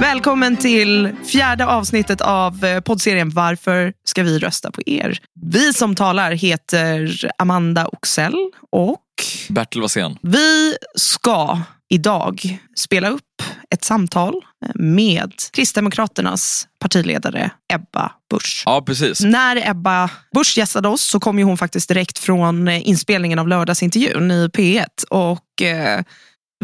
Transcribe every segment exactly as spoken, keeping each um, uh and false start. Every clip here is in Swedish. Välkommen till fjärde avsnittet av poddserien Varför ska vi rösta på er? Vi som talar heter Amanda Oxell och Bertil Vazén. Vi ska idag spela upp ett samtal med Kristdemokraternas partiledare Ebba Busch. Ja, precis. När Ebba Busch gästade oss så kom ju hon faktiskt direkt från inspelningen av lördagsintervjun i P ett. Och eh,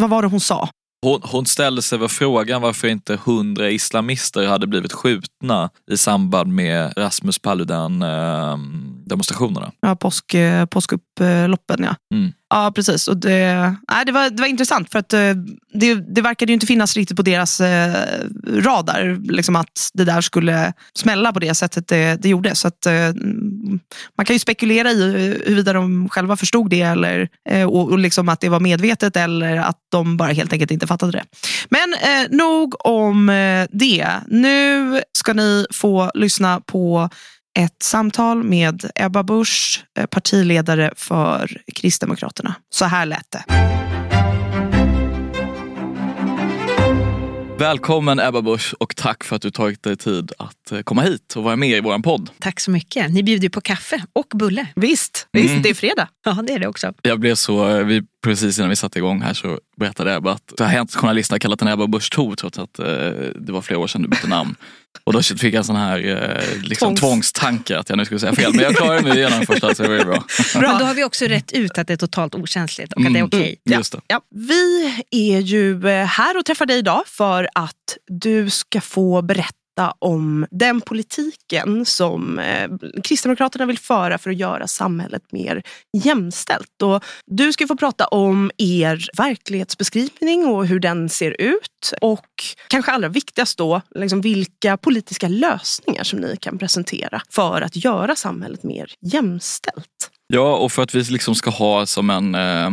vad var det hon sa? Hon, hon ställde sig över frågan varför inte hundra islamister hade blivit skjutna i samband med Rasmus Paludan-demonstrationerna. Eh, ja, påsk, påskupploppen, ja. Mm. Ja, precis. Och det, nej, det, var, det var intressant för att det, det verkade ju inte finnas riktigt på deras eh, radar. Liksom att det där skulle smälla på det sättet det, det gjorde. Så att, eh, man kan ju spekulera i huruvida de själva förstod det eller, eh, och, och liksom att det var medvetet eller att de bara helt enkelt inte fattade det. Men eh, nog om det. Nu ska ni få lyssna på ett samtal med Ebba Busch, partiledare för Kristdemokraterna. Så här lät det. Välkommen Ebba Busch och tack för att du tagit dig tid att komma hit och vara med i vår podd. Tack så mycket. Ni bjuder ju på kaffe och bulle. Visst, visst mm. Det är fredag. Ja, det är det också. Jag blev så, vi, precis innan vi satte igång här så berättade Ebba att det har hänt journalister har kallat den Ebba Busch Tor trots att eh, det var flera år sedan du bytte namn. Och då fick jag en sån här eh, liksom tvångstanke att jag nu skulle säga fel. Men jag klarar mig igenom första, så det var bra. bra. Men då har vi också rätt ut att det är totalt okänsligt och att det är okej. Okay. Mm, ja. ja. Vi är ju här och träffar dig idag för att du ska få berätta om den politiken som eh, Kristdemokraterna vill föra för att göra samhället mer jämställt. Och du ska få prata om er verklighetsbeskrivning och hur den ser ut. Och kanske allra viktigast då, liksom vilka politiska lösningar som ni kan presentera för att göra samhället mer jämställt. Ja, och för att vi liksom ska ha som en... Eh...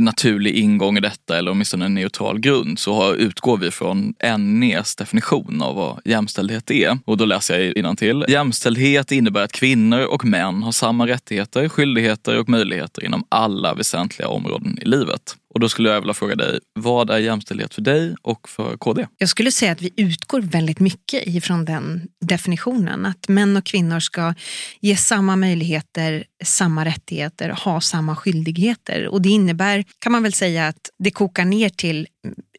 naturlig ingång i detta, eller åtminstone en neutral grund, så utgår vi från N E:s definition av vad jämställdhet är. Och då läser jag innantill. Jämställdhet innebär att kvinnor och män har samma rättigheter, skyldigheter och möjligheter inom alla väsentliga områden i livet. Och då skulle jag vilja fråga dig, vad är jämställdhet för dig och för K D? Jag skulle säga att vi utgår väldigt mycket ifrån den definitionen. Att män och kvinnor ska ge samma möjligheter, samma rättigheter, ha samma skyldigheter. Och det innebär, kan man väl säga, att det kokar ner till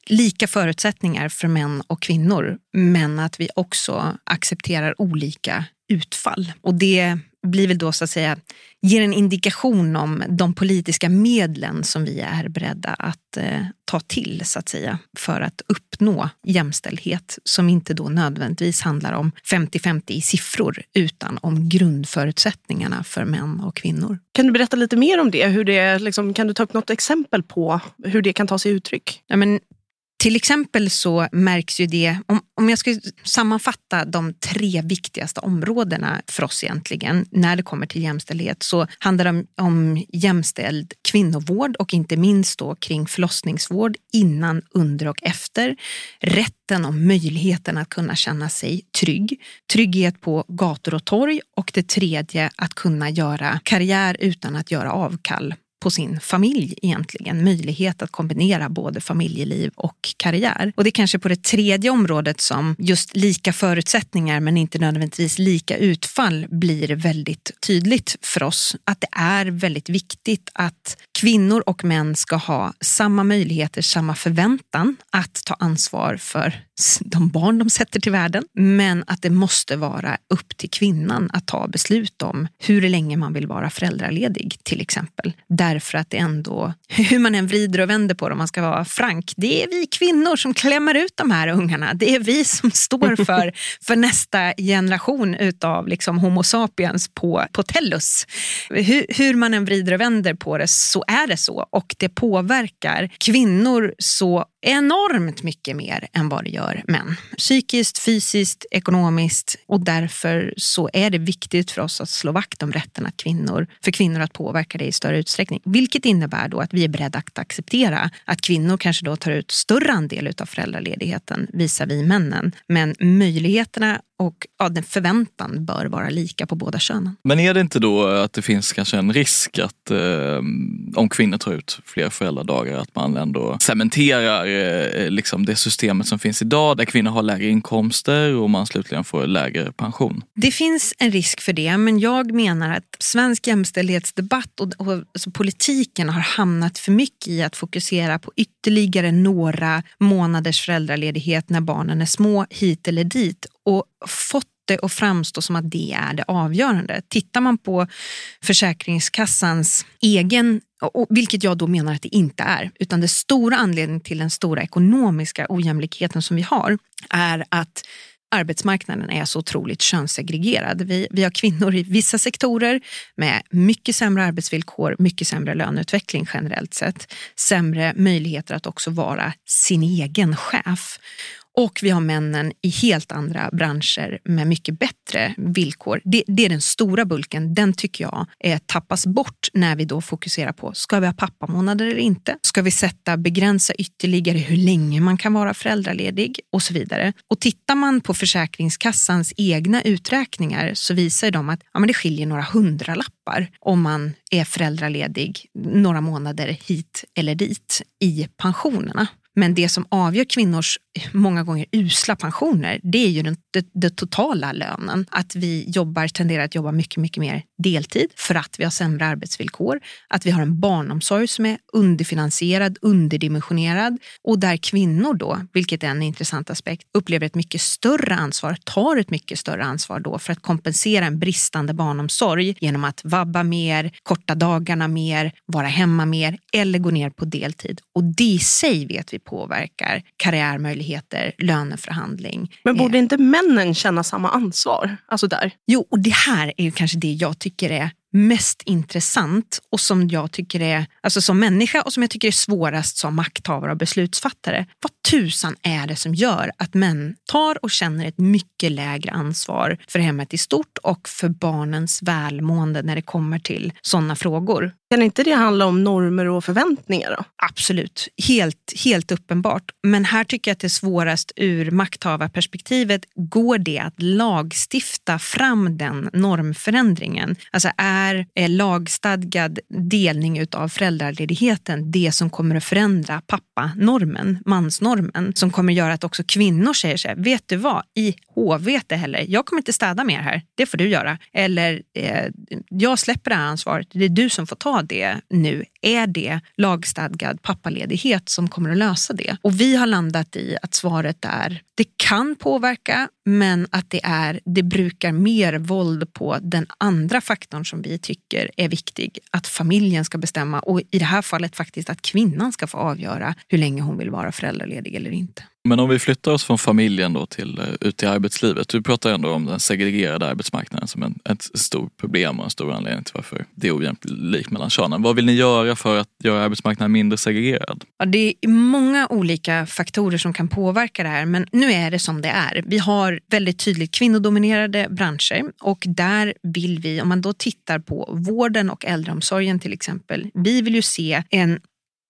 lika förutsättningar för män och kvinnor. Men att vi också accepterar olika utfall. Och det blir väl då så att säga, ger en indikation om de politiska medlen som vi är beredda att eh, ta till så att säga för att uppnå jämställdhet som inte då nödvändigtvis handlar om femtio femtio i siffror utan om grundförutsättningarna för män och kvinnor. Kan du berätta lite mer om det? Hur det liksom, kan du ta upp något exempel på hur det kan ta sig uttryck? Ja, men till exempel så märks ju det, om, om jag ska sammanfatta de tre viktigaste områdena för oss egentligen när det kommer till jämställdhet, så handlar det om, om jämställd kvinnovård och inte minst då kring förlossningsvård innan, under och efter. Rätten och möjligheten att kunna känna sig trygg. Trygghet på gator och torg och det tredje att kunna göra karriär utan att göra avkall på sin familj egentligen. Möjlighet att kombinera både familjeliv och karriär. Och det är kanske på det tredje området som just lika förutsättningar men inte nödvändigtvis lika utfall blir väldigt tydligt för oss. Att det är väldigt viktigt att kvinnor och män ska ha samma möjligheter, samma förväntan att ta ansvar för de barn de sätter till världen. Men att det måste vara upp till kvinnan att ta beslut om hur länge man vill vara föräldraledig till exempel. Där därför att det ändå, hur man än vrider och vänder på det, om man ska vara frank, det är vi kvinnor som klämmer ut de här ungarna. Det är vi som står för, för nästa generation utav liksom homo sapiens på, på tellus. Hur, hur man än vrider och vänder på det så är det så, och det påverkar kvinnor så enormt mycket mer än vad det gör män. Psykiskt, fysiskt, ekonomiskt, och därför så är det viktigt för oss att slå vakt om rätten att kvinnor, för kvinnor att påverka det i större utsträckning. Vilket innebär då att vi är beredda att acceptera att kvinnor kanske då tar ut större andel av föräldraledigheten visavi männen. Men möjligheterna och ja, den förväntan bör vara lika på båda könen. Men är det inte då att det finns kanske en risk att eh, om kvinnor tar ut fler föräldradagar att man ändå cementerar eh, liksom det systemet som finns idag där kvinnor har lägre inkomster och man slutligen får lägre pension? Det finns en risk för det, men jag menar att svensk jämställdhetsdebatt och, och alltså politiken har hamnat för mycket i att fokusera på ytterligare några månaders föräldraledighet när barnen är små hit eller dit, och fått det att framstå som att det är det avgörande. Tittar man på Försäkringskassans egen, och vilket jag då menar att det inte är, utan det stora anledningen till den stora ekonomiska ojämlikheten som vi har är att arbetsmarknaden är så otroligt könssegregerad. Vi, vi har kvinnor i vissa sektorer med mycket sämre arbetsvillkor, mycket sämre löneutveckling generellt sett, sämre möjligheter att också vara sin egen chef. Och vi har männen i helt andra branscher med mycket bättre villkor. Det, det är den stora bulken. Den tycker jag eh, tappas bort när vi då fokuserar på, ska vi ha pappamånader eller inte? Ska vi sätta, begränsa ytterligare hur länge man kan vara föräldraledig och så vidare. Och tittar man på Försäkringskassans egna uträkningar så visar de att ja, men det skiljer några hundralappar om man är föräldraledig några månader hit eller dit i pensionerna. Men det som avgör kvinnors många gånger usla pensioner, det är ju den, den, den totala lönen. Att vi jobbar, tenderar att jobba mycket, mycket mer deltid för att vi har sämre arbetsvillkor. Att vi har en barnomsorg som är underfinansierad, underdimensionerad. Och där kvinnor då, vilket är en intressant aspekt, upplever ett mycket större ansvar, tar ett mycket större ansvar då för att kompensera en bristande barnomsorg genom att vabba mer, korta dagarna mer, vara hemma mer eller gå ner på deltid. Och det i sig vet vi påverkar karriärmöjligheter, löneförhandling. Men borde inte männen känna samma ansvar? Alltså där. Jo, och det här är ju kanske det jag tycker är mest intressant och som jag tycker är, alltså som människa och som jag tycker är svårast som makthavare och beslutsfattare. Vad tusan är det som gör att män tar och känner ett mycket lägre ansvar för hemmet i stort och för barnens välmående när det kommer till sådana frågor? Kan inte det handla om normer och förväntningar då? Absolut, helt, helt uppenbart. Men här tycker jag att det är svårast ur makthavarperspektivet. Går det att lagstifta fram den normförändringen? Alltså är, är lagstadgad delning utav föräldraledigheten det som kommer att förändra pappanormen, mansnormen? Som kommer att göra att också kvinnor säger så här, vet du vad, i H V T heller, jag kommer inte städa mer här, det får du göra. Eller eh, jag släpper det här ansvaret, det är du som får ta det nu. Är det lagstadgad pappaledighet som kommer att lösa det? Och vi har landat i att svaret är, det kan påverka, men att det är, det brukar mer våld på den andra faktorn som vi tycker är viktig, att familjen ska bestämma, och i det här fallet faktiskt att kvinnan ska få avgöra hur länge hon vill vara föräldraledig eller inte. Men om vi flyttar oss från familjen då till ut i arbetslivet. Du pratar ändå om den segregerade arbetsmarknaden som en, ett stort problem och en stor anledning till varför det är ojämlikt mellan könen. Vad vill ni göra för att göra arbetsmarknaden mindre segregerad? Ja, det är många olika faktorer som kan påverka det här, men nu är det som det är. Vi har väldigt tydligt kvinnodominerade branscher, och där vill vi, om man då tittar på vården och äldreomsorgen till exempel, vi vill ju se en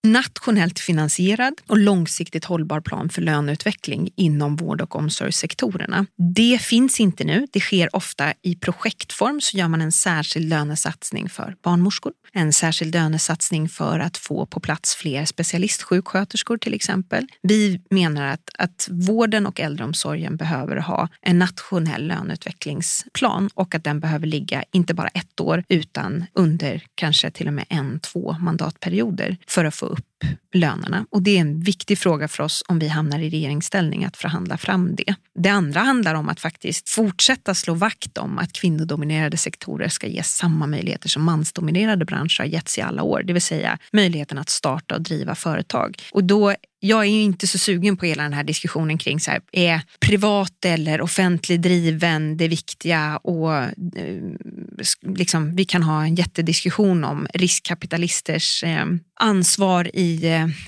nationellt finansierad och långsiktigt hållbar plan för löneutveckling inom vård- och omsorgssektorerna. Det finns inte nu. Det sker ofta i projektform, så gör man en särskild lönesatsning för barnmorskor. En särskild lönesatsning för att få på plats fler specialistsjuksköterskor till exempel. Vi menar att, att vården och äldreomsorgen behöver ha en nationell löneutvecklingsplan, och att den behöver ligga inte bara ett år utan under kanske till och med en, två mandatperioder för att få upp lönerna. Och det är en viktig fråga för oss om vi hamnar i regeringsställning att förhandla fram det. Det andra handlar om att faktiskt fortsätta slå vakt om att kvinnodominerade sektorer ska ges samma möjligheter som mansdominerade branscher har getts i alla år. Det vill säga möjligheten att starta och driva företag. Och då, jag är ju inte så sugen på hela den här diskussionen kring så här, är privat eller offentlig driven det viktiga? Och liksom, vi kan ha en jättediskussion om riskkapitalisters eh, ansvar i,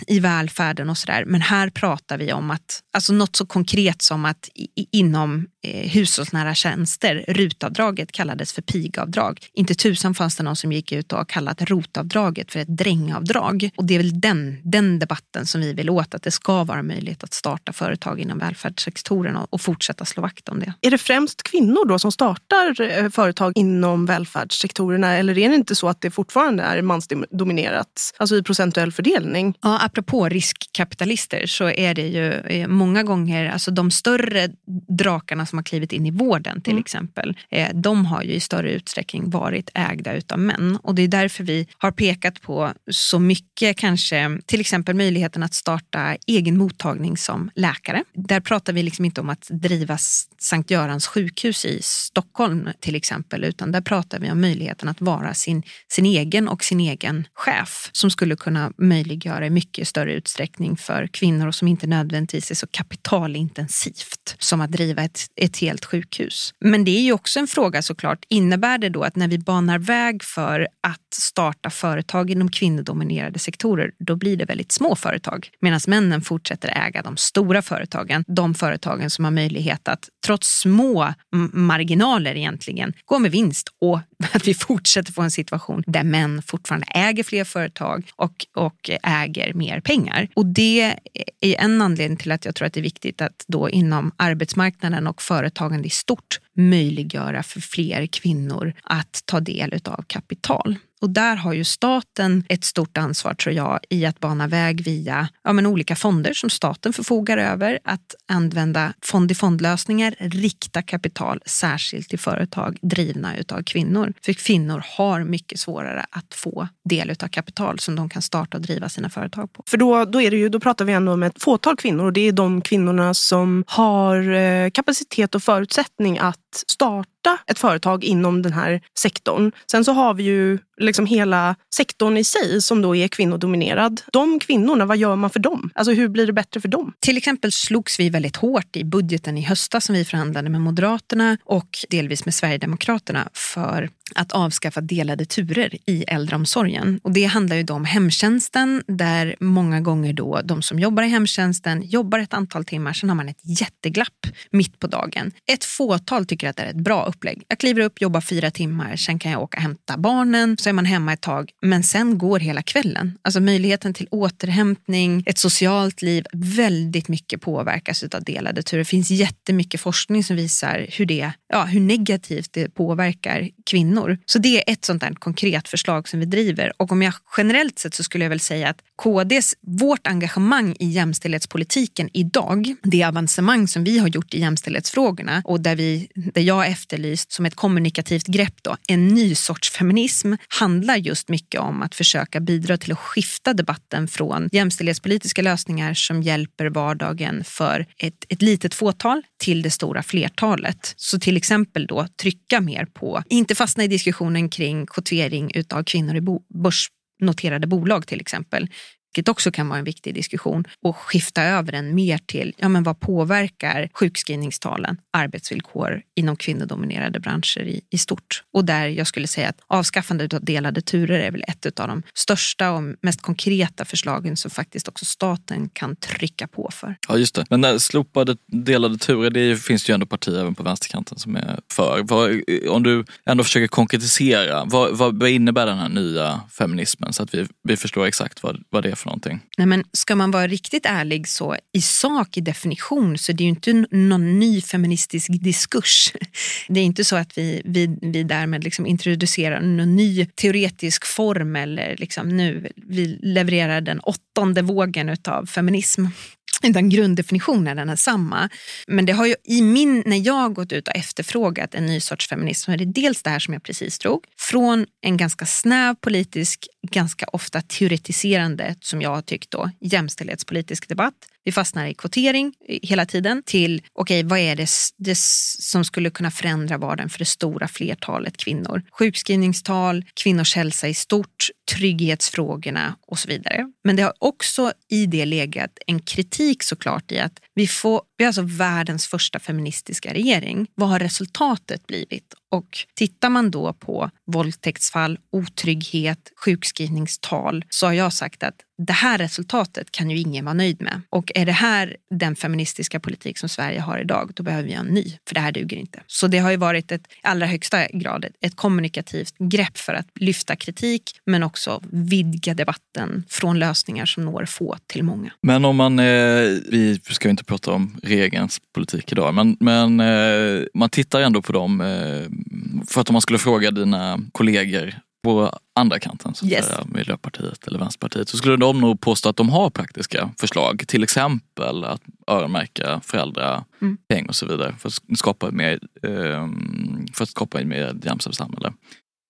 i välfärden och sådär. Men här pratar vi om att, alltså något så konkret som att i, inom eh, hushållsnära tjänster, rutavdraget kallades för pigavdrag. Inte tusan fanns det någon som gick ut och har kallat rotavdraget för ett drängavdrag. Och det är väl den, den debatten som vi vill åt, att det ska vara möjligt att starta företag inom välfärdssektorn och, och fortsätta slå vakt om det. Är det främst kvinnor då som startar företag inom välfärdssektorerna, eller är det inte så att det fortfarande är mansdominerat, alltså i procentuell fördelning? Ja, apropå riskkapitalister så är det ju många gånger, alltså de större drakarna som har klivit in i vården till mm. exempel, de har ju i större utsträckning varit ägda utav män, och det är därför vi har pekat på så mycket, kanske till exempel möjligheten att starta egen mottagning som läkare. Där pratar vi liksom inte om att driva Sankt Görans sjukhus i Stockholm till exempel, utan där pratar vi om möjligheten att vara sin, sin egen och sin egen chef, som skulle kunna möjliggöra i mycket större utsträckning för kvinnor och som inte nödvändigtvis är så kapitalintensivt som att driva ett, ett helt sjukhus. Men det är ju också en fråga såklart, innebär det då att när vi banar väg för att starta företag inom kvinnodominerade sektorer, då blir det väldigt små företag, medan männen fortsätter äga de stora företagen, de företagen som har möjlighet att trots små marginaler egentligen gå med vinst, och att vi fortsätter få en situation där män fortfarande äger fler företag och, och äger mer pengar. Och det är en anledning till att jag tror att det är viktigt att då inom arbetsmarknaden och företagande i stort möjliggöra för fler kvinnor att ta del av kapital. Och där har ju staten ett stort ansvar, tror jag, i att bana väg via ja, men olika fonder som staten förfogar över, att använda fond-i-fondlösningar, rikta kapital särskilt till företag drivna utav kvinnor. För kvinnor har mycket svårare att få del utav kapital som de kan starta och driva sina företag på. För då, då, är det ju, då pratar vi ändå om ett fåtal kvinnor, och det är de kvinnorna som har kapacitet och förutsättning att starta ett företag inom den här sektorn. Sen så har vi ju liksom hela sektorn i sig som då är kvinnodominerad. De kvinnorna, vad gör man för dem? Alltså hur blir det bättre för dem? Till exempel slogs vi väldigt hårt i budgeten i höstas som vi förhandlade med Moderaterna och delvis med Sverigedemokraterna för att avskaffa delade turer i äldreomsorgen. Och det handlar ju då om hemtjänsten, där många gånger då de som jobbar i hemtjänsten jobbar ett antal timmar, sen har man ett jätteglapp mitt på dagen. Ett fåtal tycker att det är ett bra upplägg. Jag kliver upp, jobbar fyra timmar, sen kan jag åka och hämta barnen, så är man hemma ett tag, men sen går hela kvällen. Alltså möjligheten till återhämtning, ett socialt liv, väldigt mycket påverkas av delade turer. Det finns jättemycket forskning som visar hur, det, ja, hur negativt det påverkar kvinnor. Så det är ett sånt där konkret förslag som vi driver. Och om jag generellt sett, så skulle jag väl säga att K D:s, vårt engagemang i jämställdhetspolitiken idag, det avancemang som vi har gjort i jämställdhetsfrågorna, och där, vi, där jag efterlyst som ett kommunikativt grepp då, en ny sorts feminism, handlar just mycket om att försöka bidra till att skifta debatten från jämställdhetspolitiska lösningar som hjälper vardagen för ett, ett litet fåtal till det stora flertalet. Så till exempel då trycka mer på, inte fastna i diskussionen kring kvotering utav kvinnor i bo- börsnoterade bolag till exempel, vilket också kan vara en viktig diskussion, och skifta över den mer till ja, men vad påverkar sjukskrivningstalen, arbetsvillkor inom kvinnodominerade branscher i, i stort. Och där jag skulle säga att avskaffandet av delade turer är väl ett av de största och mest konkreta förslagen som faktiskt också staten kan trycka på för. Ja, just det. Men när slopade delade turer, det finns ju ändå partier även på vänsterkanten som är för. Vad, om du ändå försöker konkretisera, vad, vad innebär den här nya feminismen, så att vi, vi förstår exakt vad, vad det är? Nej, men ska man vara riktigt ärlig, så i sak, i definition, så det är ju inte någon ny feministisk diskurs. Det är inte så att vi, vi, vi därmed liksom introducerar någon ny teoretisk form, eller liksom nu vi levererar den åttonde vågen utav feminism. utan grunddefinitionen den är samma. Men det har ju i min, när jag gått ut och efterfrågat en ny sorts feminism, så är det dels det här som jag precis drog. Från en ganska snäv politisk, ganska ofta teoretiserande, som jag har tyckt då, jämställdhetspolitisk debatt. Vi fastnar i kvotering hela tiden till, okej, okay, vad är det, det som skulle kunna förändra vardagen för det stora flertalet kvinnor? Sjukskrivningstal, kvinnors hälsa i stort, trygghetsfrågorna och så vidare. Men det har också i det legat en kritik såklart i att vi får, vi har alltså världens första feministiska regering. Vad har resultatet blivit? Och tittar man då på våldtäktsfall, otrygghet, sjukskrivningstal, så har jag sagt att det här resultatet kan ju ingen vara nöjd med. Och är det här den feministiska politik som Sverige har idag, då behöver vi en ny. För det här duger inte. Så det har ju varit ett, i allra högsta grad ett kommunikativt grepp för att lyfta kritik, men också vidga debatten från lösningar som når få till många. Men om man, eh, vi ska ju inte prata om regeringens politik idag, men, men eh, man tittar ändå på dem, eh, för att om man skulle fråga dina kollegor på andra kanten, så att yes. säga, Miljöpartiet eller Vänsterpartiet, så skulle de nog påstå att de har praktiska förslag. Till exempel att öronmärka föräldrapeng mm. och så vidare för att skapa mer, för att skapa ett mer jämställt samhälle.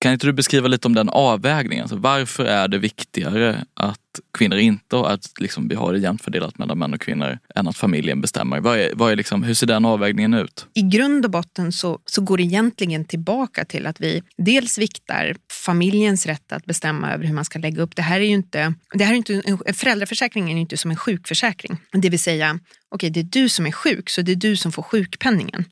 Kan inte du beskriva lite om den avvägningen? Alltså, varför är det viktigare att kvinnor inte, och att liksom vi har det jämnt fördelat mellan män och kvinnor, än att familjen bestämmer? Vad är, vad är liksom, hur ser den avvägningen ut? I grund och botten så, så går det egentligen tillbaka till att vi dels viktar familjens rätt att bestämma över hur man ska lägga upp. Det här är ju inte, det här är inte föräldraförsäkringen är ju inte som en sjukförsäkring. Det vill säga, okej, det är du som är sjuk, så det är du som får sjukpenningen.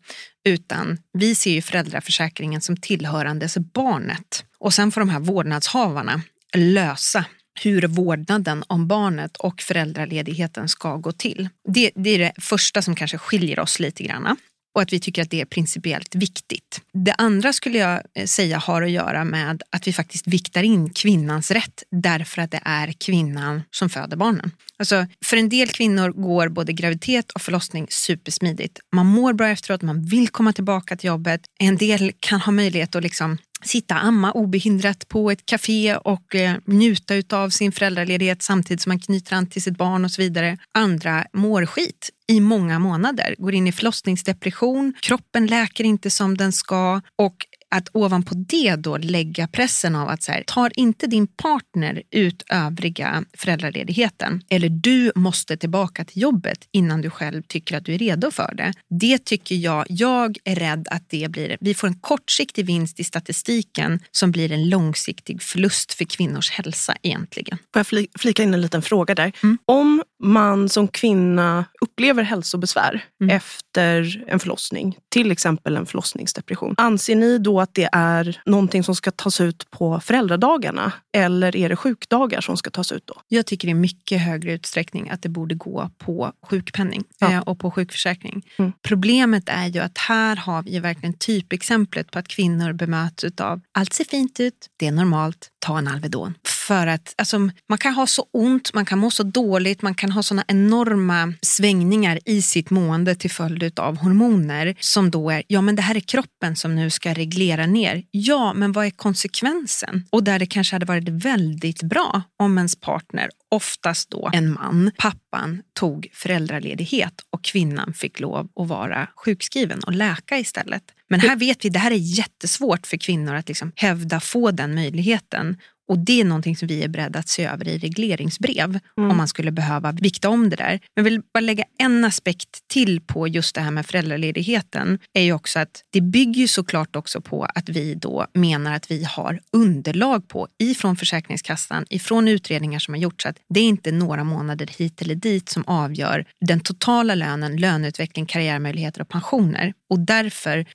Utan vi ser ju föräldraförsäkringen som tillhörandes barnet. Och sen får de här vårdnadshavarna lösa hur vårdnaden om barnet och föräldraledigheten ska gå till. Det, det är det första som kanske skiljer oss lite grann. Och att vi tycker att det är principiellt viktigt. Det andra skulle jag säga har att göra med att vi faktiskt viktar in kvinnans rätt, därför att det är kvinnan som föder barnen. Alltså, för en del kvinnor går både graviditet och förlossning supersmidigt. Man mår bra efteråt, man vill komma tillbaka till jobbet. En del kan ha möjlighet att liksom sitta amma obehindrat på ett café och eh, njuta utav sin föräldraledighet samtidigt som man knyter an till sitt barn och så vidare. Andra mår skit i många månader, går in i förlossningsdepression, kroppen läker inte som den ska, och att ovanpå det då lägga pressen av att så här, tar inte din partner ut övriga föräldraledigheten, eller du måste tillbaka till jobbet innan du själv tycker att du är redo för det. Det tycker jag, jag är rädd att det blir, vi får en kortsiktig vinst i statistiken som blir en långsiktig förlust för kvinnors hälsa egentligen. Får jag flika in en liten fråga där? Mm. Om man som kvinna upplever hälsobesvär mm. efter en förlossning, till exempel en förlossningsdepression, anser ni då att det är någonting som ska tas ut på föräldradagarna, eller är det sjukdagar som ska tas ut då? Jag tycker i mycket högre utsträckning att det borde gå på sjukpenning ja. och på sjukförsäkring. Mm. Problemet är ju att här har vi verkligen typexemplet på att kvinnor bemöts utav allt ser fint ut, det är normalt, ta en Alvedon. För att alltså, man kan ha så ont, man kan må så dåligt, man kan ha såna enorma svängningar i sitt mående till följd av hormoner som då är, ja men det här är kroppen som nu ska reglera ner. Ja, men vad är konsekvensen? Och där det kanske hade varit väldigt bra om ens partner, oftast då en man, pappan, tog föräldraledighet och kvinnan fick lov att vara sjukskriven och läka istället. Men här vet vi, det här är jättesvårt för kvinnor att liksom hävda, få den möjligheten. Och det är någonting som vi är beredda att se över i regleringsbrev mm. om man skulle behöva vikta om det där. Men jag vill bara lägga en aspekt till på just det här med föräldraledigheten, är ju också att det bygger ju såklart också på att vi då menar att vi har underlag på ifrån Försäkringskassan, ifrån utredningar som har gjorts, att det är inte några månader hit eller dit som avgör den totala lönen, löneutveckling, karriärmöjligheter och pensioner. Och därför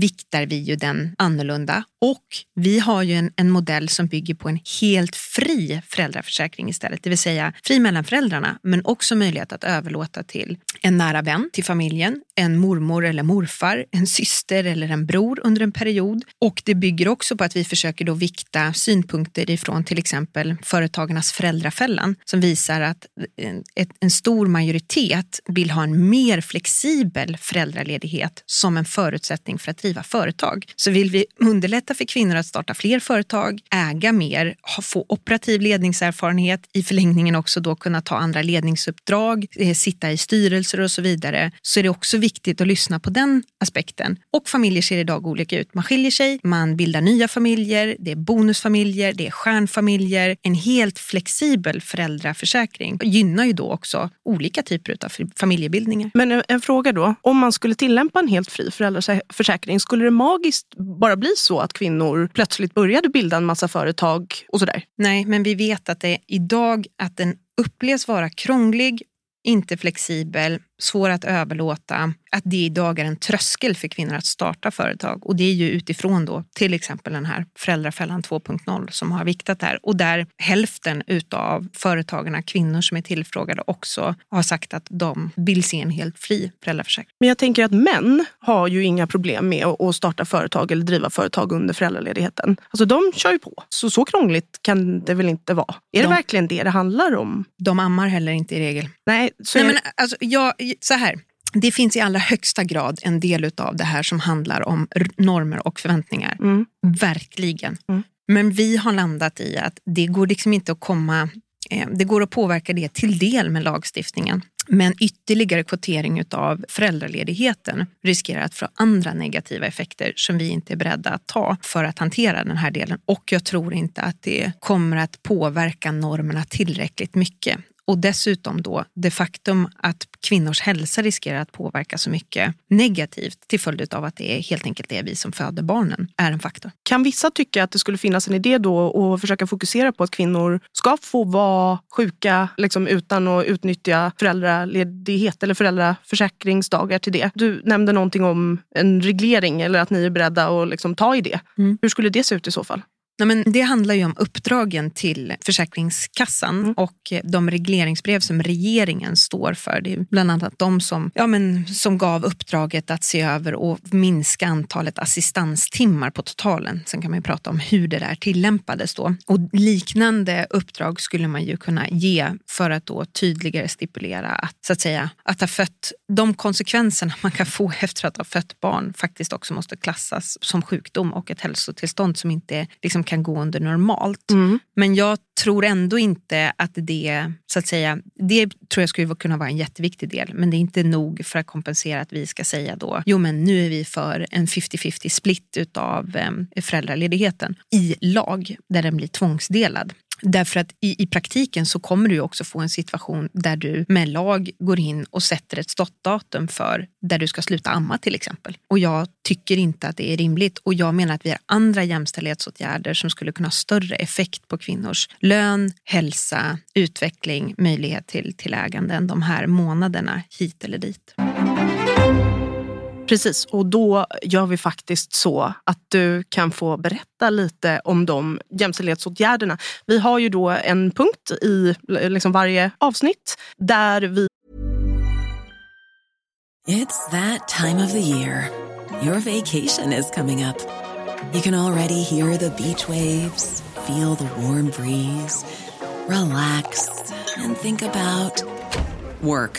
viktar vi ju den annorlunda. Och vi har ju en, en modell som bygger på en helt fri föräldraförsäkring istället. Det vill säga fri mellan föräldrarna, men också möjlighet att överlåta till en nära vän till familjen, en mormor eller morfar, en syster eller en bror under en period. Och det bygger också på att vi försöker då vikta synpunkter ifrån till exempel Företagarnas föräldrafällan, som visar att en, en stor majoritet vill ha en mer flexibel föräldraledighet som en förutsättning för att driva företag. Så vill vi underlätta för kvinnor att starta fler företag, äga mer kommer få operativ ledningserfarenhet, i förlängningen också då kunna ta andra ledningsuppdrag, sitta i styrelser och så vidare, så är det också viktigt att lyssna på den aspekten. Och familjer ser idag olika ut. Man skiljer sig, man bildar nya familjer, det är bonusfamiljer, det är stjärnfamiljer. En helt flexibel föräldraförsäkring gynnar ju då också olika typer av familjebildningar. Men en, en fråga då, om man skulle tillämpa en helt fri föräldraförsäkring, skulle det magiskt bara bli så att kvinnor plötsligt började bilda en massa företag och sådär? Nej, men vi vet att det är idag att den upplevs vara krånglig, inte flexibel, svår att överlåta, att det idag är en tröskel för kvinnor att starta företag. Och det är ju utifrån då till exempel den här föräldrafällan två punkt noll som har viktat här. Och där hälften utav företagarna, kvinnor som är tillfrågade, också har sagt att de vill se en helt fri föräldraförsäkring. Men jag tänker att män har ju inga problem med att starta företag eller driva företag under föräldraledigheten. Alltså de kör ju på. Så, så krångligt kan det väl inte vara? Är de, det verkligen det det handlar om? De ammar heller inte i regel. Nej, så Nej jag... men alltså jag... Så här, det finns i allra högsta grad en del av det här som handlar om normer och förväntningar. Mm. Verkligen. Mm. Men vi har landat i att det går liksom inte att komma, det går att påverka det till del med lagstiftningen. Men ytterligare kvotering av föräldraledigheten riskerar att få andra negativa effekter som vi inte är beredda att ta för att hantera den här delen. Och jag tror inte att det kommer att påverka normerna tillräckligt mycket. Och dessutom då det faktum att kvinnors hälsa riskerar att påverka så mycket negativt till följd av att det är helt enkelt det vi som föder barnen är en faktor. Kan vissa tycka att det skulle finnas en idé då och försöka fokusera på att kvinnor ska få vara sjuka liksom, utan att utnyttja föräldraledighet eller föräldraförsäkringsdagar till det? Du nämnde någonting om en reglering eller att ni är beredda att liksom, ta i det. Mm. Hur skulle det se ut i så fall? Nej, men det handlar ju om uppdragen till Försäkringskassan mm. och de regleringsbrev som regeringen står för. Det är bland annat de som, ja, men, som gav uppdraget att se över och minska antalet assistanstimmar på totalen. Sen kan man ju prata om hur det där tillämpades då. Och liknande uppdrag skulle man ju kunna ge för att då tydligare stipulera att, så att säga, att ha fött, de konsekvenserna man kan få efter att ha fött barn faktiskt också måste klassas som sjukdom och ett hälsotillstånd som inte är liksom kan gå under normalt. Mm. Men jag tror ändå inte att det, så att säga, det tror jag skulle kunna vara en jätteviktig del, men det är inte nog för att kompensera att vi ska säga då, jo men nu är vi för en femtio femtio split utav eh, föräldraledigheten i lag där den blir tvångsdelad. Därför att i, i praktiken så kommer du också få en situation där du med lag går in och sätter ett stoppdatum för där du ska sluta amma till exempel. Och jag tycker inte att det är rimligt och jag menar att vi har andra jämställdhetsåtgärder som skulle kunna ha större effekt på kvinnors lön, hälsa, utveckling, möjlighet till, till ägande än de här månaderna hit eller dit. Precis, och då gör vi faktiskt så att du kan få berätta lite om de jämställdhetsåtgärderna. Vi har ju då en punkt i liksom varje avsnitt där vi... It's that time of the year. Your vacation is coming up. You can already hear the beach waves, feel the warm breeze, relax and think about work.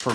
For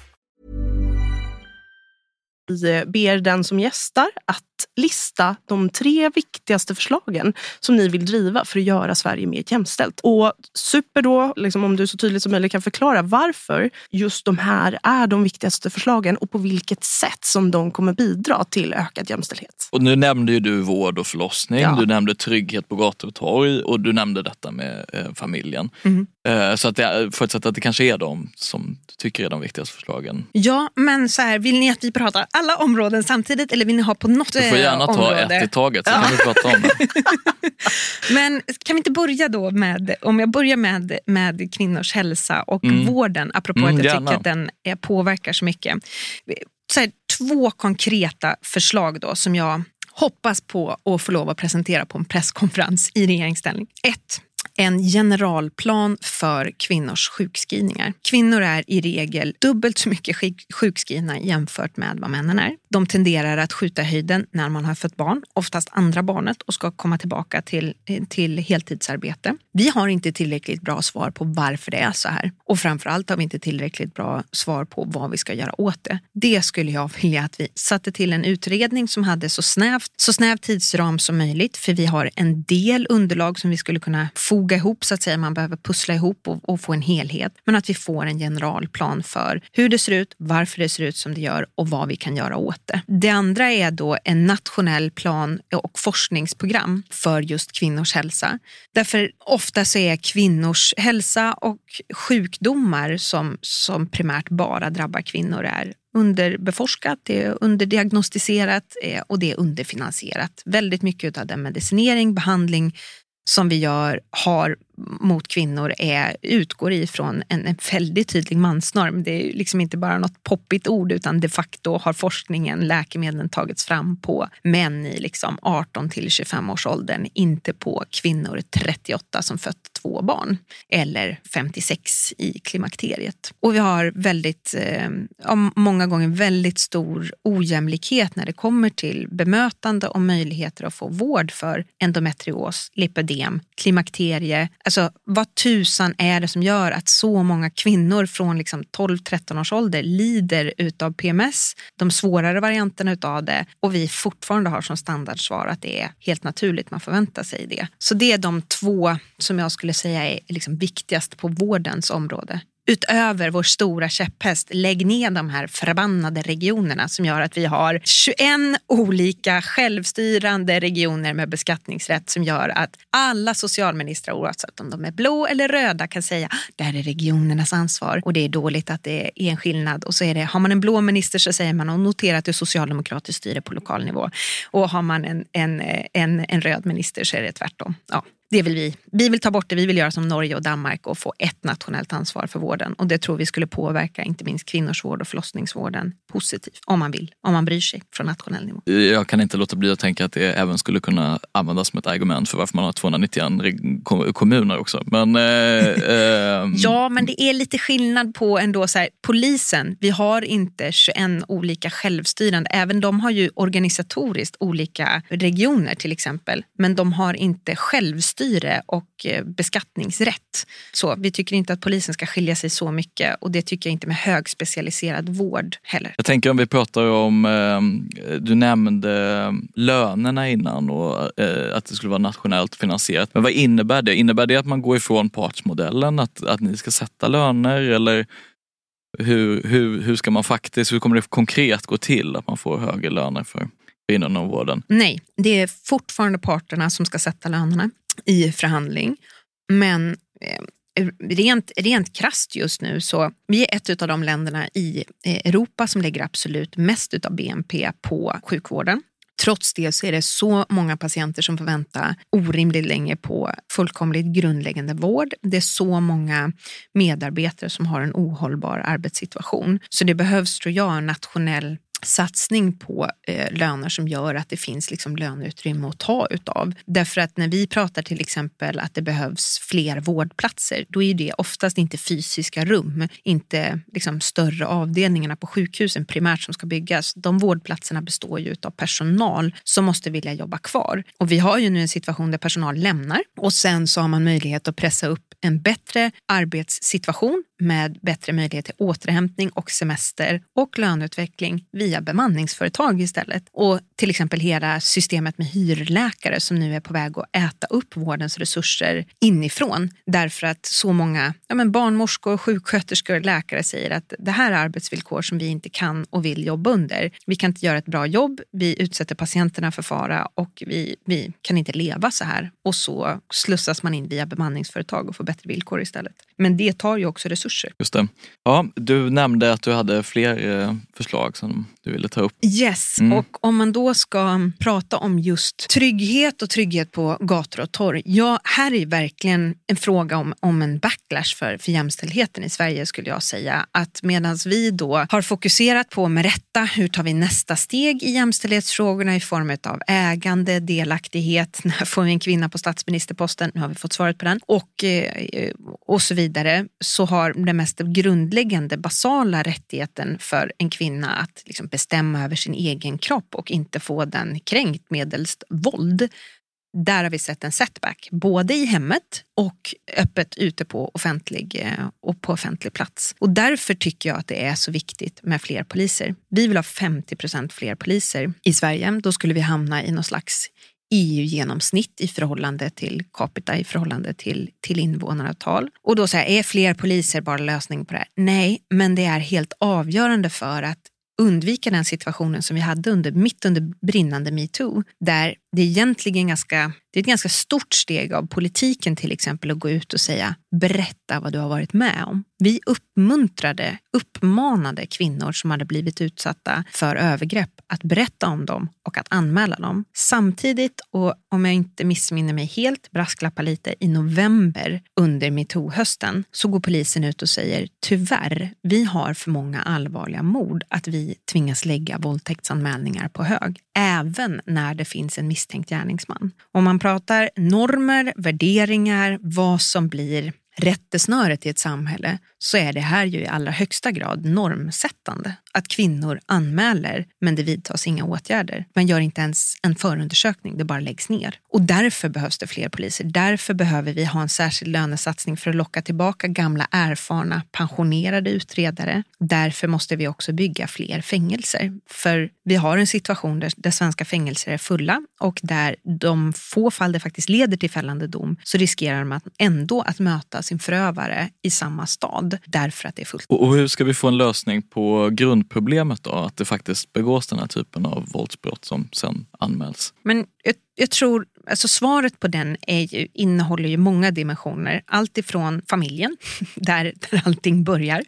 Vi ber den som gästar att lista de tre viktigaste förslagen som ni vill driva för att göra Sverige mer jämställt. Och super då, liksom om du så tydligt som möjligt kan förklara varför just de här är de viktigaste förslagen och på vilket sätt som de kommer bidra till ökad jämställdhet. Och nu nämnde ju du vård och förlossning, ja. Du nämnde trygghet på gator och torg och du nämnde detta med eh, familjen. Mm. Eh, så att jag förutsätter att det kanske är de som tycker är de viktigaste förslagen. Ja, men så här, vill ni att vi pratar alla områden samtidigt eller vill ni ha på något område? Du får gärna ta område. ett i taget så ja. kan vi prata om det. Men kan vi inte börja då med, om jag börjar med, med kvinnors hälsa och mm. vården, apropå mm, att jag gärna. tycker att den är, påverkar så mycket. Så här, två konkreta förslag då som jag hoppas på att få lov att presentera på en presskonferens i regeringsställning. Ett. En generalplan för kvinnors sjukskrivningar. Kvinnor är i regel dubbelt så mycket sjukskrivna jämfört med vad männen är. De tenderar att skjuta höjden när man har fött barn, oftast andra barnet, och ska komma tillbaka till, till heltidsarbete. Vi har inte tillräckligt bra svar på varför det är så här. Och framförallt har vi inte tillräckligt bra svar på vad vi ska göra åt det. Det skulle jag vilja att vi satte till en utredning som hade så snäv, så snäv tidsram som möjligt. För vi har en del underlag som vi skulle kunna foga ihop så att säga, man behöver pussla ihop och, och få en helhet, men att vi får en generalplan för hur det ser ut, varför det ser ut som det gör och vad vi kan göra åt det. Det andra är då en nationell plan och forskningsprogram för just kvinnors hälsa. Därför ofta så är kvinnors hälsa och sjukdomar som, som primärt bara drabbar kvinnor är underbeforskat, det är underdiagnostiserat och det är underfinansierat. Väldigt mycket av den medicinering, behandling som vi gör har mot kvinnor är, utgår ifrån en, en väldigt tydlig mansnorm. Det är liksom inte bara något poppigt ord, utan de facto har forskningen, läkemedlen tagits fram på män i liksom arton till tjugofem års åldern, inte på kvinnor trettioåtta som fött två barn eller femtiosex i klimakteriet. Och vi har väldigt eh, många gånger väldigt stor ojämlikhet när det kommer till bemötande och möjligheter att få vård för endometrios, lipödem, klimakterie. Alltså, vad tusan är det som gör att så många kvinnor från liksom tolv till tretton års ålder lider utav P M S, de svårare varianterna utav det, och vi fortfarande har som standardsvar att det är helt naturligt, man förväntar sig det. Så det är de två som jag skulle säga är liksom viktigast på vårdens område. Utöver vår stora käpphäst, lägg ner de här förbannade regionerna som gör att vi har tjugoett olika självstyrande regioner med beskattningsrätt som gör att alla socialministrar, oavsett om de är blå eller röda, kan säga det här är regionernas ansvar och det är dåligt att det är en skillnad. Och så är det, har man en blå minister så säger man och noterar att det är socialdemokratiskt styre på lokal nivå, och har man en, en, en, en röd minister så är det tvärtom. Ja. Det vill vi. Vi vill ta bort det. Vi vill göra som Norge och Danmark och få ett nationellt ansvar för vården. Och det tror vi skulle påverka inte minst kvinnors vård och förlossningsvården positivt. Om man vill. Om man bryr sig från nationell nivå. Jag kan inte låta bli att tänka att det även skulle kunna användas som ett argument för varför man har tvåhundranittioen kommuner också. Men, eh, eh, ja, men det är lite skillnad på ändå så här, polisen. Vi har inte tjugoett olika självstyrande. Även de har ju organisatoriskt olika regioner till exempel. Men de har inte självstyrande och beskattningsrätt. Så vi tycker inte att polisen ska skilja sig så mycket, och det tycker jag inte med högspecialiserad vård heller. Jag tänker om vi pratar om, du nämnde lönerna innan och att det skulle vara nationellt finansierat. Men vad innebär det? Innebär det att man går ifrån partsmodellen, att, att ni ska sätta löner, eller hur, hur, hur ska man faktiskt, hur kommer det konkret gå till att man får högre löner för inom omvården? Nej, det är fortfarande parterna som ska sätta lönerna i förhandling. Men eh, rent, rent krasst just nu så vi är ett av de länderna i Europa som lägger absolut mest utav B N P på sjukvården. Trots det så är det så många patienter som får vänta orimligt länge på fullkomligt grundläggande vård. Det är så många medarbetare som har en ohållbar arbetssituation. Så det behövs, tror jag, en nationell satsning på eh, löner som gör att det finns liksom löneutrymme att ta utav. Därför att när vi pratar till exempel att det behövs fler vårdplatser, då är det oftast inte fysiska rum, inte liksom större avdelningarna på sjukhusen primärt som ska byggas. De vårdplatserna består ju utav personal som måste vilja jobba kvar. Och vi har ju nu en situation där personal lämnar, och sen så har man möjlighet att pressa upp en bättre arbetssituation med bättre möjlighet till återhämtning och semester och löneutveckling via bemanningsföretag istället. Och till exempel hela systemet med hyrläkare som nu är på väg att äta upp vårdens resurser inifrån. Därför att så många ja men barnmorskor, sjuksköterskor, läkare säger att det här är arbetsvillkor som vi inte kan och vill jobba under. Vi kan inte göra ett bra jobb, vi utsätter patienterna för fara och vi, vi kan inte leva så här. Och så slussas man in via bemanningsföretag och får bättre villkor istället. Men det tar ju också resurser resurser. Just det. Ja, du nämnde att du hade fler förslag som du ville ta upp. Yes, mm. Och om man då ska prata om just trygghet och trygghet på gator och torg. Ja, här är verkligen en fråga om, om en backlash för, för jämställdheten i Sverige, skulle jag säga. Att medan vi då har fokuserat på med rätta, hur tar vi nästa steg i jämställdhetsfrågorna i form av ägande, delaktighet, när får vi en kvinna på statsministerposten, nu har vi fått svaret på den, och, och så vidare, så har den mest grundläggande, basala rättigheten för en kvinna att liksom bestämma över sin egen kropp och inte få den kränkt medelst våld. Där har vi sett en setback, både i hemmet och öppet ute på offentlig och på offentlig plats. Och därför tycker jag att det är så viktigt med fler poliser. Vi vill ha femtio procent fler poliser i Sverige. Då skulle vi hamna i någon slags E U-genomsnitt i förhållande till capita, i förhållande till, till invånarantal. Och då säger jag, är fler poliser bara lösning på det här? Nej, men det är helt avgörande för att undvika den situationen som vi hade under, mitt under brinnande MeToo, där det är egentligen ganska, det är ett ganska stort steg av politiken till exempel att gå ut och säga, berätta vad du har varit med om. Vi uppmuntrade, uppmanade kvinnor som hade blivit utsatta för övergrepp att berätta om dem och att anmäla dem. Samtidigt, och om jag inte missminner mig helt, brasklappa lite, i november under MeToo-hösten så går polisen ut och säger, tyvärr, vi har för många allvarliga mord att vi tvingas lägga våldtäktsanmälningar på hög, även när det finns en misstänkt gärningsman. Om man pratar normer, värderingar, vad som blir rättesnöret i ett samhälle, så är det här ju i allra högsta grad normsättande. Att kvinnor anmäler, men det vidtas inga åtgärder. Man gör inte ens en förundersökning, det bara läggs ner. Och därför behövs det fler poliser. Därför behöver vi ha en särskild lönesatsning för att locka tillbaka gamla, erfarna, pensionerade utredare. Därför måste vi också bygga fler fängelser. För vi har en situation där, där svenska fängelser är fulla, och där de få fall det faktiskt leder till fällande dom, så riskerar de att ändå att möta sin förövare i samma stad, därför att det är fullt. Och hur ska vi få en lösning på grund problemet då, att det faktiskt begås den här typen av våldsbrott som sen anmäls? Men jag, jag tror, alltså svaret på den är ju, innehåller ju många dimensioner. Allt ifrån familjen, där, där allting börjar,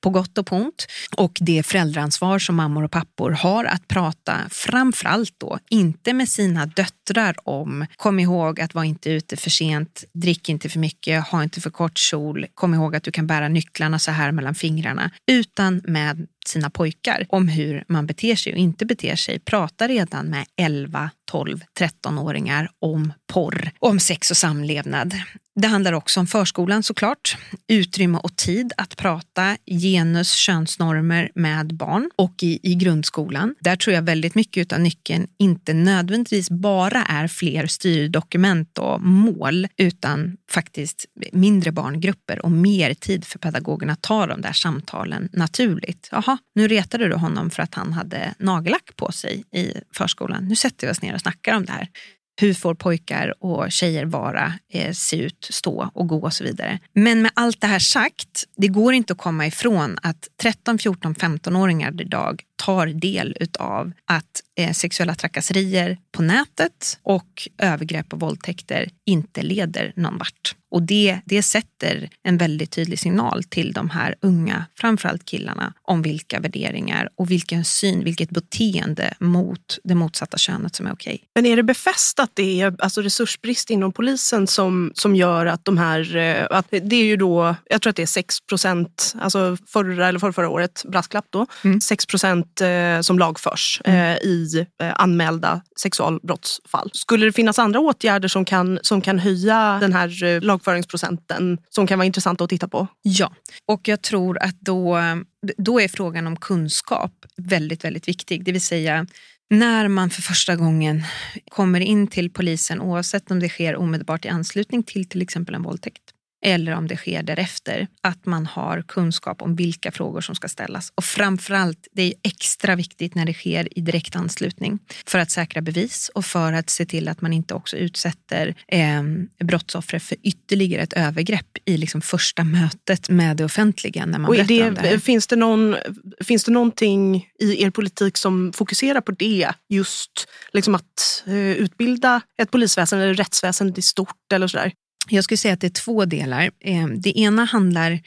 på gott och på ont. Och det föräldraansvar som mammor och pappor har att prata, framförallt då, inte med sina döttrar om, kom ihåg att vara inte ute för sent, drick inte för mycket, ha inte för kort kjol, kom ihåg att du kan bära nycklarna så här mellan fingrarna, utan med sina pojkar om hur man beter sig och inte beter sig. Prata redan med elva, tolv, tretton-åringar om porr, om sex och samlevnad. Det handlar också om förskolan såklart. Utrymme och tid att prata genus, könsnormer med barn, och i, i grundskolan. Där tror jag väldigt mycket av nyckeln inte nödvändigtvis bara är fler styrdokument och mål, utan faktiskt mindre barngrupper och mer tid för pedagogerna att ta de där samtalen naturligt. Jaha, nu retade du honom för att han hade nagellack på sig i förskolan. Nu sätter vi oss ner och snackar om det här. Hur får pojkar och tjejer vara, eh, se ut, stå och gå och så vidare. Men med allt det här sagt, det går inte att komma ifrån att tretton, fjorton, femton-åringar idag tar del av att eh, sexuella trakasserier på nätet och övergrepp och våldtäkter inte leder någon vart. Och det, det sätter en väldigt tydlig signal till de här unga, framförallt killarna, om vilka värderingar och vilken syn, vilket beteende mot det motsatta könet som är okej. Men är det befäst att det är alltså resursbrist inom polisen som, som gör att de här, att det är ju då, jag tror att det är sex procent, alltså förra eller förra, förra året, brasklapp då, mm. sex procent som lagförs mm. i anmälda sexualbrottsfall. Skulle det finnas andra åtgärder som kan, som kan höja den här lag föringsprocenten som kan vara intressant att titta på? Ja, och jag tror att då, då är frågan om kunskap väldigt, väldigt viktig. Det vill säga, när man för första gången kommer in till polisen, oavsett om det sker omedelbart i anslutning till till exempel en våldtäkt, eller om det sker därefter, att man har kunskap om vilka frågor som ska ställas. Och framförallt, det är extra viktigt när det sker i direkt anslutning, för att säkra bevis och för att se till att man inte också utsätter eh, brottsoffer för ytterligare ett övergrepp i liksom första mötet med det offentliga när man berättar det, om det här. Finns det, någon, finns det någonting i er politik som fokuserar på det? Just liksom att eh, utbilda ett polisväsende eller rättsväsende i stort eller sådär? Jag skulle säga att det är två delar. Det ena handlar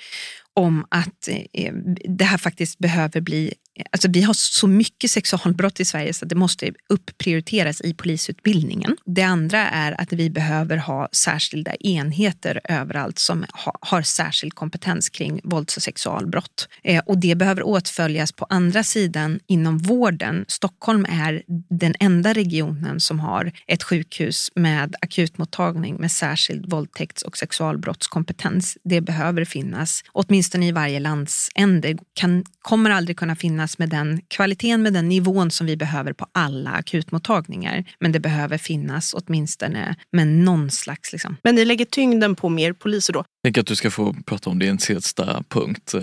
om att eh, det här faktiskt behöver bli, alltså vi har så mycket sexualbrott i Sverige så att det måste upprioriteras i polisutbildningen. Det andra är att vi behöver ha särskilda enheter överallt som ha, har särskild kompetens kring vålds- och sexualbrott. Eh, och det behöver åtföljas på andra sidan inom vården. Stockholm är den enda regionen som har ett sjukhus med akutmottagning med särskild våldtäkts- och sexualbrottskompetens. Det behöver finnas, åtminstone i varje landsände. Kan, kommer aldrig kunna finnas med den kvaliteten, med den nivån som vi behöver på alla akutmottagningar. Men det behöver finnas åtminstone med någon slags liksom. Men ni lägger tyngden på mer poliser då? Jag tänker att du ska få prata om det i en sista punkt.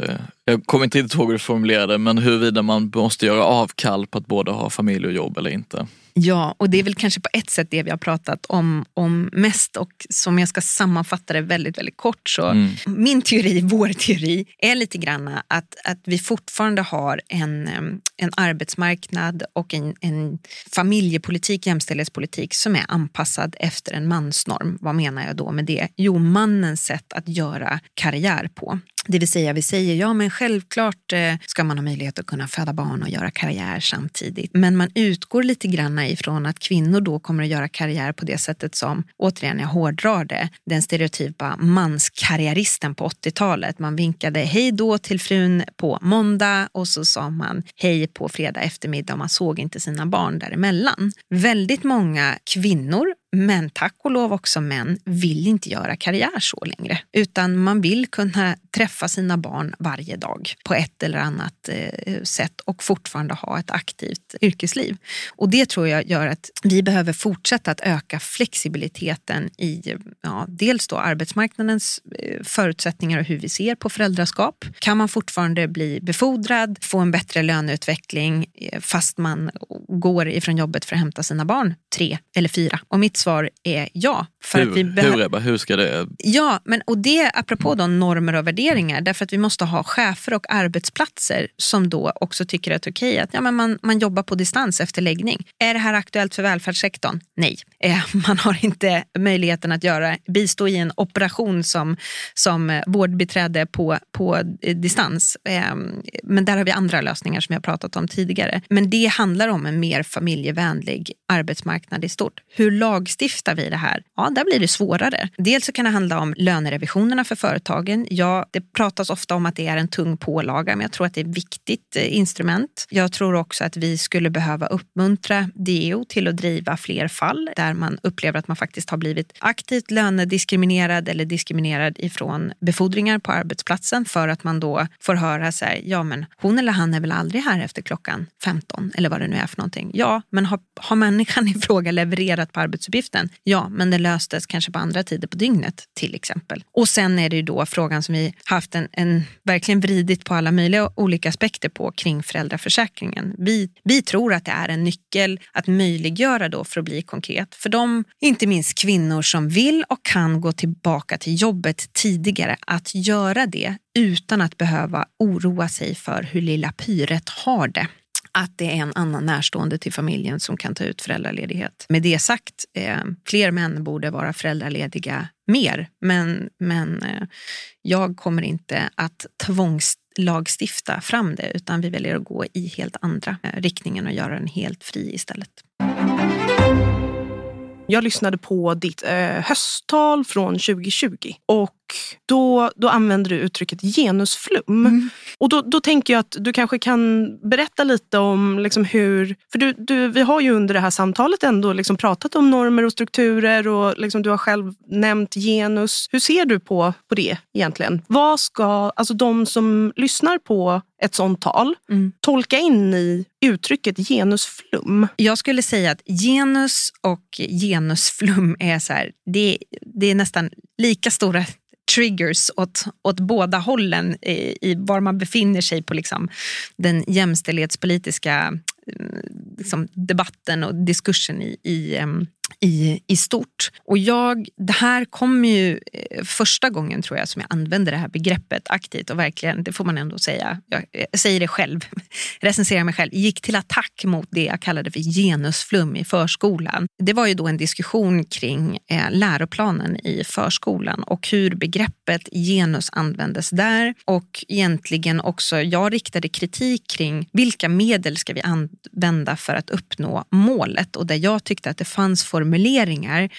Jag kommer inte ihåg hur du formulerade, men huruvida man måste göra avkall på att både ha familj och jobb eller inte. Ja, och det är väl kanske på ett sätt det vi har pratat om, om mest, och som jag ska sammanfatta det väldigt, väldigt kort så mm. min teori, vår teori är lite granna att, att vi fortfarande har en, en arbetsmarknad och en, en familjepolitik, jämställdhetspolitik som är anpassad efter en mansnorm. Vad menar jag då med det? Jo, mannens sätt att göra karriär på. Det vill säga, vi säger ja men självklart ska man ha möjlighet att kunna föda barn och göra karriär samtidigt. Men man utgår lite grann ifrån att kvinnor då kommer att göra karriär på det sättet som, återigen jag hårdrar det, den stereotypa manskarriäristen på åttiotalet. Man vinkade hej då till frun på måndag och så sa man hej på fredag eftermiddag och man såg inte sina barn däremellan. Väldigt många kvinnor, men tack och lov också män, vill inte göra karriär så längre. Utan man vill kunna träffa sina barn varje dag på ett eller annat eh, sätt och fortfarande ha ett aktivt yrkesliv. Och det tror jag gör att vi behöver fortsätta att öka flexibiliteten i ja, dels då arbetsmarknadens eh, förutsättningar och hur vi ser på föräldraskap. Kan man fortfarande bli befordrad, få en bättre löneutveckling eh, fast man går ifrån jobbet för att hämta sina barn tre eller fyra? Och mitt svar är ja. För hur, att vi behöver... hur, Ebba, hur ska det... Ja, men, och det apropå mm. de normer och värderingar, därför att vi måste ha chefer och arbetsplatser som då också tycker att okej, okay, att ja, men man, man jobbar på distans efter läggning. Är det här aktuellt för välfärdssektorn? Nej. Eh, man har inte möjligheten att göra, bistå i en operation som, som vårdbiträde på, på distans. Eh, men där har vi andra lösningar som jag pratat om tidigare. Men det handlar om en mer familjevänlig arbetsmarknad i stort. Hur lag stiftar vi det här? Ja, där blir det svårare. Dels så kan det handla om lönerevisionerna för företagen. Ja, det pratas ofta om att det är en tung pålaga, men jag tror att det är ett viktigt instrument. Jag tror också att vi skulle behöva uppmuntra D O till att driva fler fall där man upplever att man faktiskt har blivit aktivt lönediskriminerad eller diskriminerad ifrån befordringar på arbetsplatsen, för att man då får höra så här, ja men hon eller han är väl aldrig här efter klockan femton eller vad det nu är för någonting. Ja, men har, har människan i fråga levererat på arbetsplatsen? Uppgiften. Ja, men det löstes kanske på andra tider på dygnet till exempel. Och sen är det ju då frågan som vi haft en, en verkligen vridit på alla möjliga olika aspekter på kring föräldraförsäkringen. Vi, vi tror att det är en nyckel att möjliggöra då, för att bli konkret, för de, inte minst kvinnor som vill och kan gå tillbaka till jobbet tidigare, att göra det utan att behöva oroa sig för hur lilla pyret har det. Att det är en annan närstående till familjen som kan ta ut föräldraledighet. Med det sagt, eh, fler män borde vara föräldralediga mer. Men, men eh, jag kommer inte att tvångslagstifta fram det, utan vi väljer att gå i helt andra eh, riktningen och göra den helt fri istället. Jag lyssnade på ditt eh, hösttal från tjugo tjugo och då, då använder du uttrycket genusflum. Mm. Och då, då tänker jag att du kanske kan berätta lite om liksom hur... För du, du, vi har ju under det här samtalet ändå liksom pratat om normer och strukturer och liksom du har själv nämnt genus. Hur ser du på, på det egentligen? Vad ska alltså de som lyssnar på ett sånt tal mm. tolka in i uttrycket genusflum? Jag skulle säga att genus och genusflum är så här, det, det är nästan lika stora triggers åt, åt båda hållen i, i var man befinner sig på liksom den jämställdhetspolitiska liksom, debatten och diskursen i, i I, i stort. Och jag, det här kommer ju eh, första gången tror jag som jag använder det här begreppet aktivt, och verkligen, det får man ändå säga, jag, jag säger det själv recenserar mig själv, gick till attack mot det jag kallade för genusflum i förskolan. Det var ju då en diskussion kring eh, läroplanen i förskolan och hur begreppet genus användes där, och egentligen också jag riktade kritik kring vilka medel ska vi använda för att uppnå målet, och där jag tyckte att det fanns formuleringar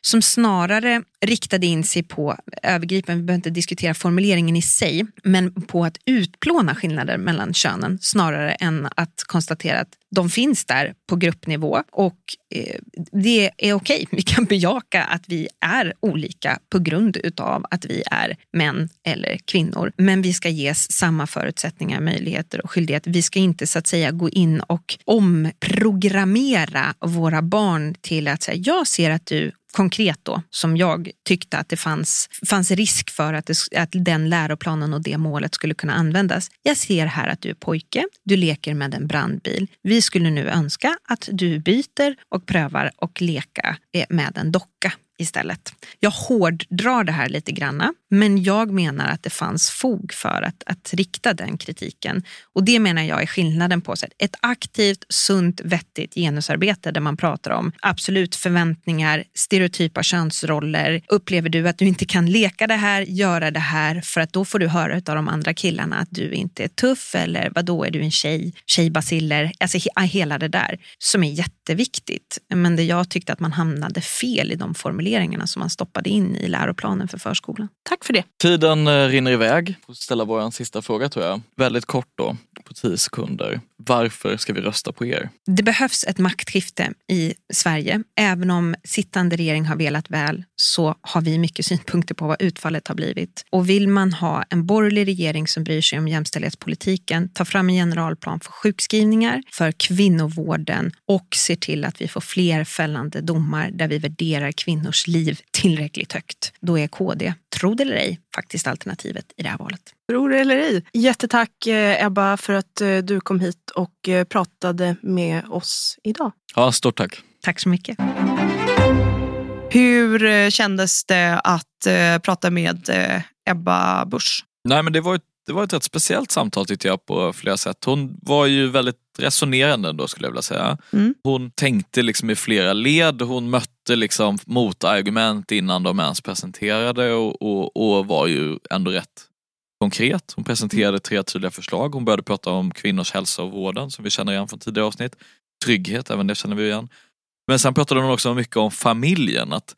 som snarare riktade in sig på övergripen, vi behöver inte diskutera formuleringen i sig, men på att utplåna skillnader mellan könen snarare än att konstatera att de finns där på gruppnivå, och eh, det är okej. Vi kan bejaka att vi är olika på grund utav att vi är män eller kvinnor, men vi ska ges samma förutsättningar, möjligheter och skyldighet. Vi ska inte så att säga gå in och omprogrammera våra barn till att säga, jag ser att du konkret då, som jag tyckte att det fanns, fanns risk för att, det, att den läroplanen och det målet skulle kunna användas. Jag ser här att du är pojke, du leker med en brandbil. Vi skulle nu önska att du byter och prövar och leka med en docka istället. Jag hårddrar det här lite granna, men jag menar att det fanns fog för att, att rikta den kritiken. Och det menar jag är skillnaden på så ett aktivt, sunt, vettigt genusarbete där man pratar om absolut förväntningar, stereotypa könsroller. Upplever du att du inte kan leka det här, göra det här, för att då får du höra av de andra killarna att du inte är tuff, eller vad då är du en tjej, tjejbaciller, alltså he- hela det där som är jätteviktigt. Men det jag tyckte att man hamnade fel i de formuleringarna som man stoppade in i läroplanen för förskolan. Tack för det. Tiden rinner iväg. Jag får ställa vår sista fråga tror jag. Väldigt kort då, på tio sekunder. Varför ska vi rösta på er? Det behövs ett maktskifte i Sverige. Även om sittande regering har velat väl, så har vi mycket synpunkter på vad utfallet har blivit. Och vill man ha en borgerlig regering som bryr sig om jämställdhetspolitiken, ta fram en generalplan för sjukskrivningar, för kvinnovården, och se till att vi får fler fällande domar där vi värderar kvinnors liv tillräckligt högt. Då är K D, tro det eller ej, faktiskt alternativet i det här valet. Tror det eller ej. Jättetack Ebba för att du kom hit och pratade med oss idag. Ja, stort tack. Tack så mycket. Hur kändes det att eh, prata med eh, Ebba Busch? Nej, men det var, ett, det var ett rätt speciellt samtal tyckte jag på flera sätt. Hon var ju väldigt resonerande då skulle jag vilja säga. Mm. Hon tänkte liksom i flera led. Hon mötte liksom motargument innan de ens presenterade och, och, och var ju ändå rätt konkret. Hon presenterade tre tydliga förslag. Hon började prata om kvinnors hälsa och vården som vi känner igen från tidigare avsnitt. Trygghet, även det känner vi igen. Men sen pratade hon också mycket om familjen. Att,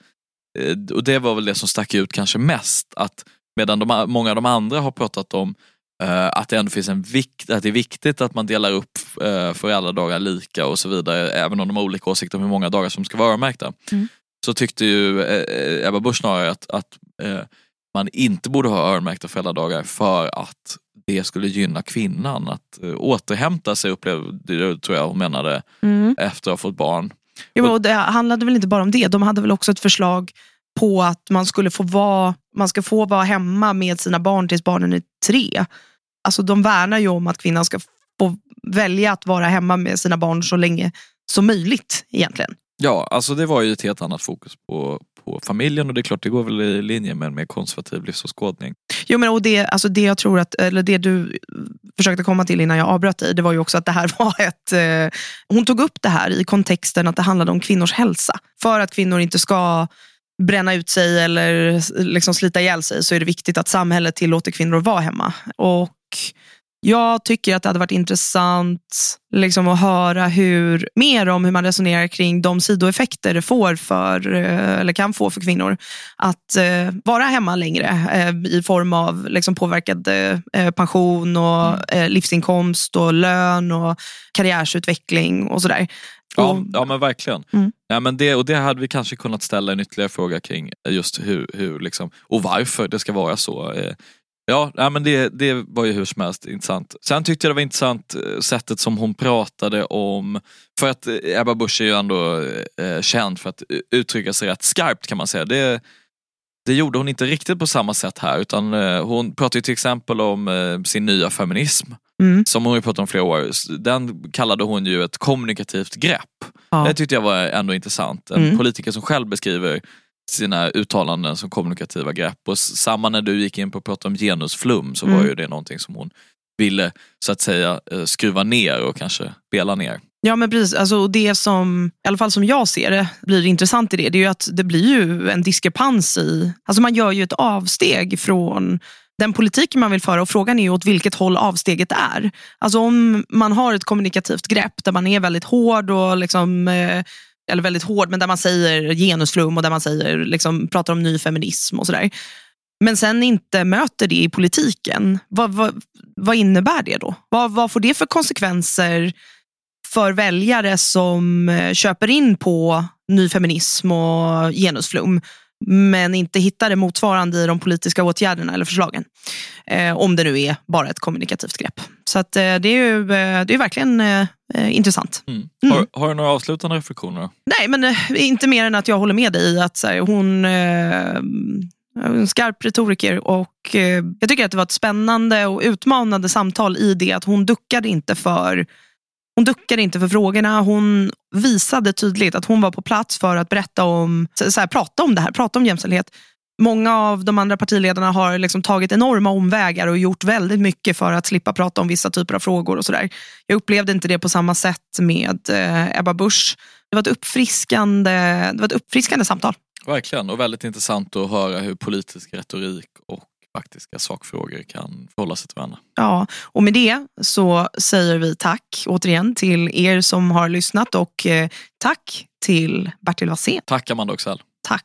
och det var väl det som stack ut kanske mest. Att medan de, många av de andra har pratat om eh, att det ändå finns en vikt, att det är viktigt att man delar upp eh, för alla dagar lika och så vidare. Även om de har olika åsikter om hur många dagar som ska vara öronmärkta. Mm. Så tyckte ju eh, Ebba Busch snarare att, att eh, man inte borde ha öronmärkta föräldradagar för att det skulle gynna kvinnan. Att eh, återhämta sig upplevde, tror jag hon menade, mm. efter att ha fått barn. Jo, och det handlade väl inte bara om det. De hade väl också ett förslag på att man skulle få vara, man ska få vara hemma med sina barn tills barnen är tre. Alltså de värnar ju om att kvinnan ska få välja att vara hemma med sina barn så länge som möjligt egentligen. Ja, alltså det var ju ett helt annat fokus på, på familjen, och det är klart det går väl i linje med en mer konservativ livsåskådning. Jo, men och det, alltså det jag tror att, eller det du försökte komma till innan jag avbröt dig, det var ju också att det här var ett, eh, hon tog upp det här i kontexten att det handlade om kvinnors hälsa. För att kvinnor inte ska bränna ut sig eller liksom slita ihjäl sig, så är det viktigt att samhället tillåter kvinnor att vara hemma. Och jag tycker att det hade varit intressant liksom att höra hur, mer om hur man resonerar kring de sidoeffekter det får för, eller kan få för kvinnor att eh, vara hemma längre eh, i form av liksom, påverkad eh, pension och eh, livsinkomst och lön och karriärsutveckling och sådär. Ja, och, ja men verkligen. Mm. Ja, men det, och det hade vi kanske kunnat ställa en ytterligare fråga kring just hur, hur liksom, och varför det ska vara så. Eh, Ja, men det, det var ju hur som helst intressant. Sen tyckte jag det var intressant sättet som hon pratade om, för att Ebba Busch är ju ändå eh, känd för att uttrycka sig rätt skarpt kan man säga. Det, det gjorde hon inte riktigt på samma sätt här, utan eh, hon pratade ju till exempel om eh, sin nya feminism, mm. som hon ju pratat om flera år. Den kallade hon ju ett kommunikativt grepp. Ja. Det tyckte jag var ändå intressant. En mm. politiker som själv beskriver sina uttalanden som kommunikativa grepp. Och samma när du gick in på att prata om genusflum, så var mm. ju det någonting som hon ville så att säga skruva ner och kanske bela ner. Ja men precis, alltså det som i alla fall som jag ser det blir intressant i det, det är ju att det blir ju en diskrepans i, alltså man gör ju ett avsteg från den politik man vill föra och frågan är ju åt vilket håll avsteget är. Alltså om man har ett kommunikativt grepp där man är väldigt hård och liksom eh, eller väldigt hård men där man säger genusflum och där man säger liksom pratar om ny feminism och sådär. Men sen inte möter det i politiken. Vad, vad, vad innebär det då? Vad, vad får det för konsekvenser för väljare som köper in på ny feminism och genusflum men inte hittar det motsvarande i de politiska åtgärderna eller förslagen? Eh, om det nu är bara ett kommunikativt grepp. Så att, eh, det är ju eh, det är verkligen eh, intressant. Mm. Mm. Har, har du några avslutande reflektioner då? Nej, men eh, inte mer än att jag håller med dig i att så här, hon... Eh, en skarp retoriker och eh, jag tycker att det var ett spännande och utmanande samtal i det att hon duckade inte för hon duckade inte för frågorna, hon visade tydligt att hon var på plats för att berätta om så, så här, prata om det här, prata om jämställdhet. Många av de andra partiledarna har liksom tagit enorma omvägar och gjort väldigt mycket för att slippa prata om vissa typer av frågor och sådär. Jag upplevde inte det på samma sätt med eh, Ebba Busch. Det var ett uppfriskande, det var ett uppfriskande samtal. Verkligen, och väldigt intressant att höra hur politisk retorik och faktiska sakfrågor kan förhålla sig till varandra. Ja, och med det så säger vi tack återigen till er som har lyssnat och tack till Bertil Vazén. Tack Amanda Oxell. Tack.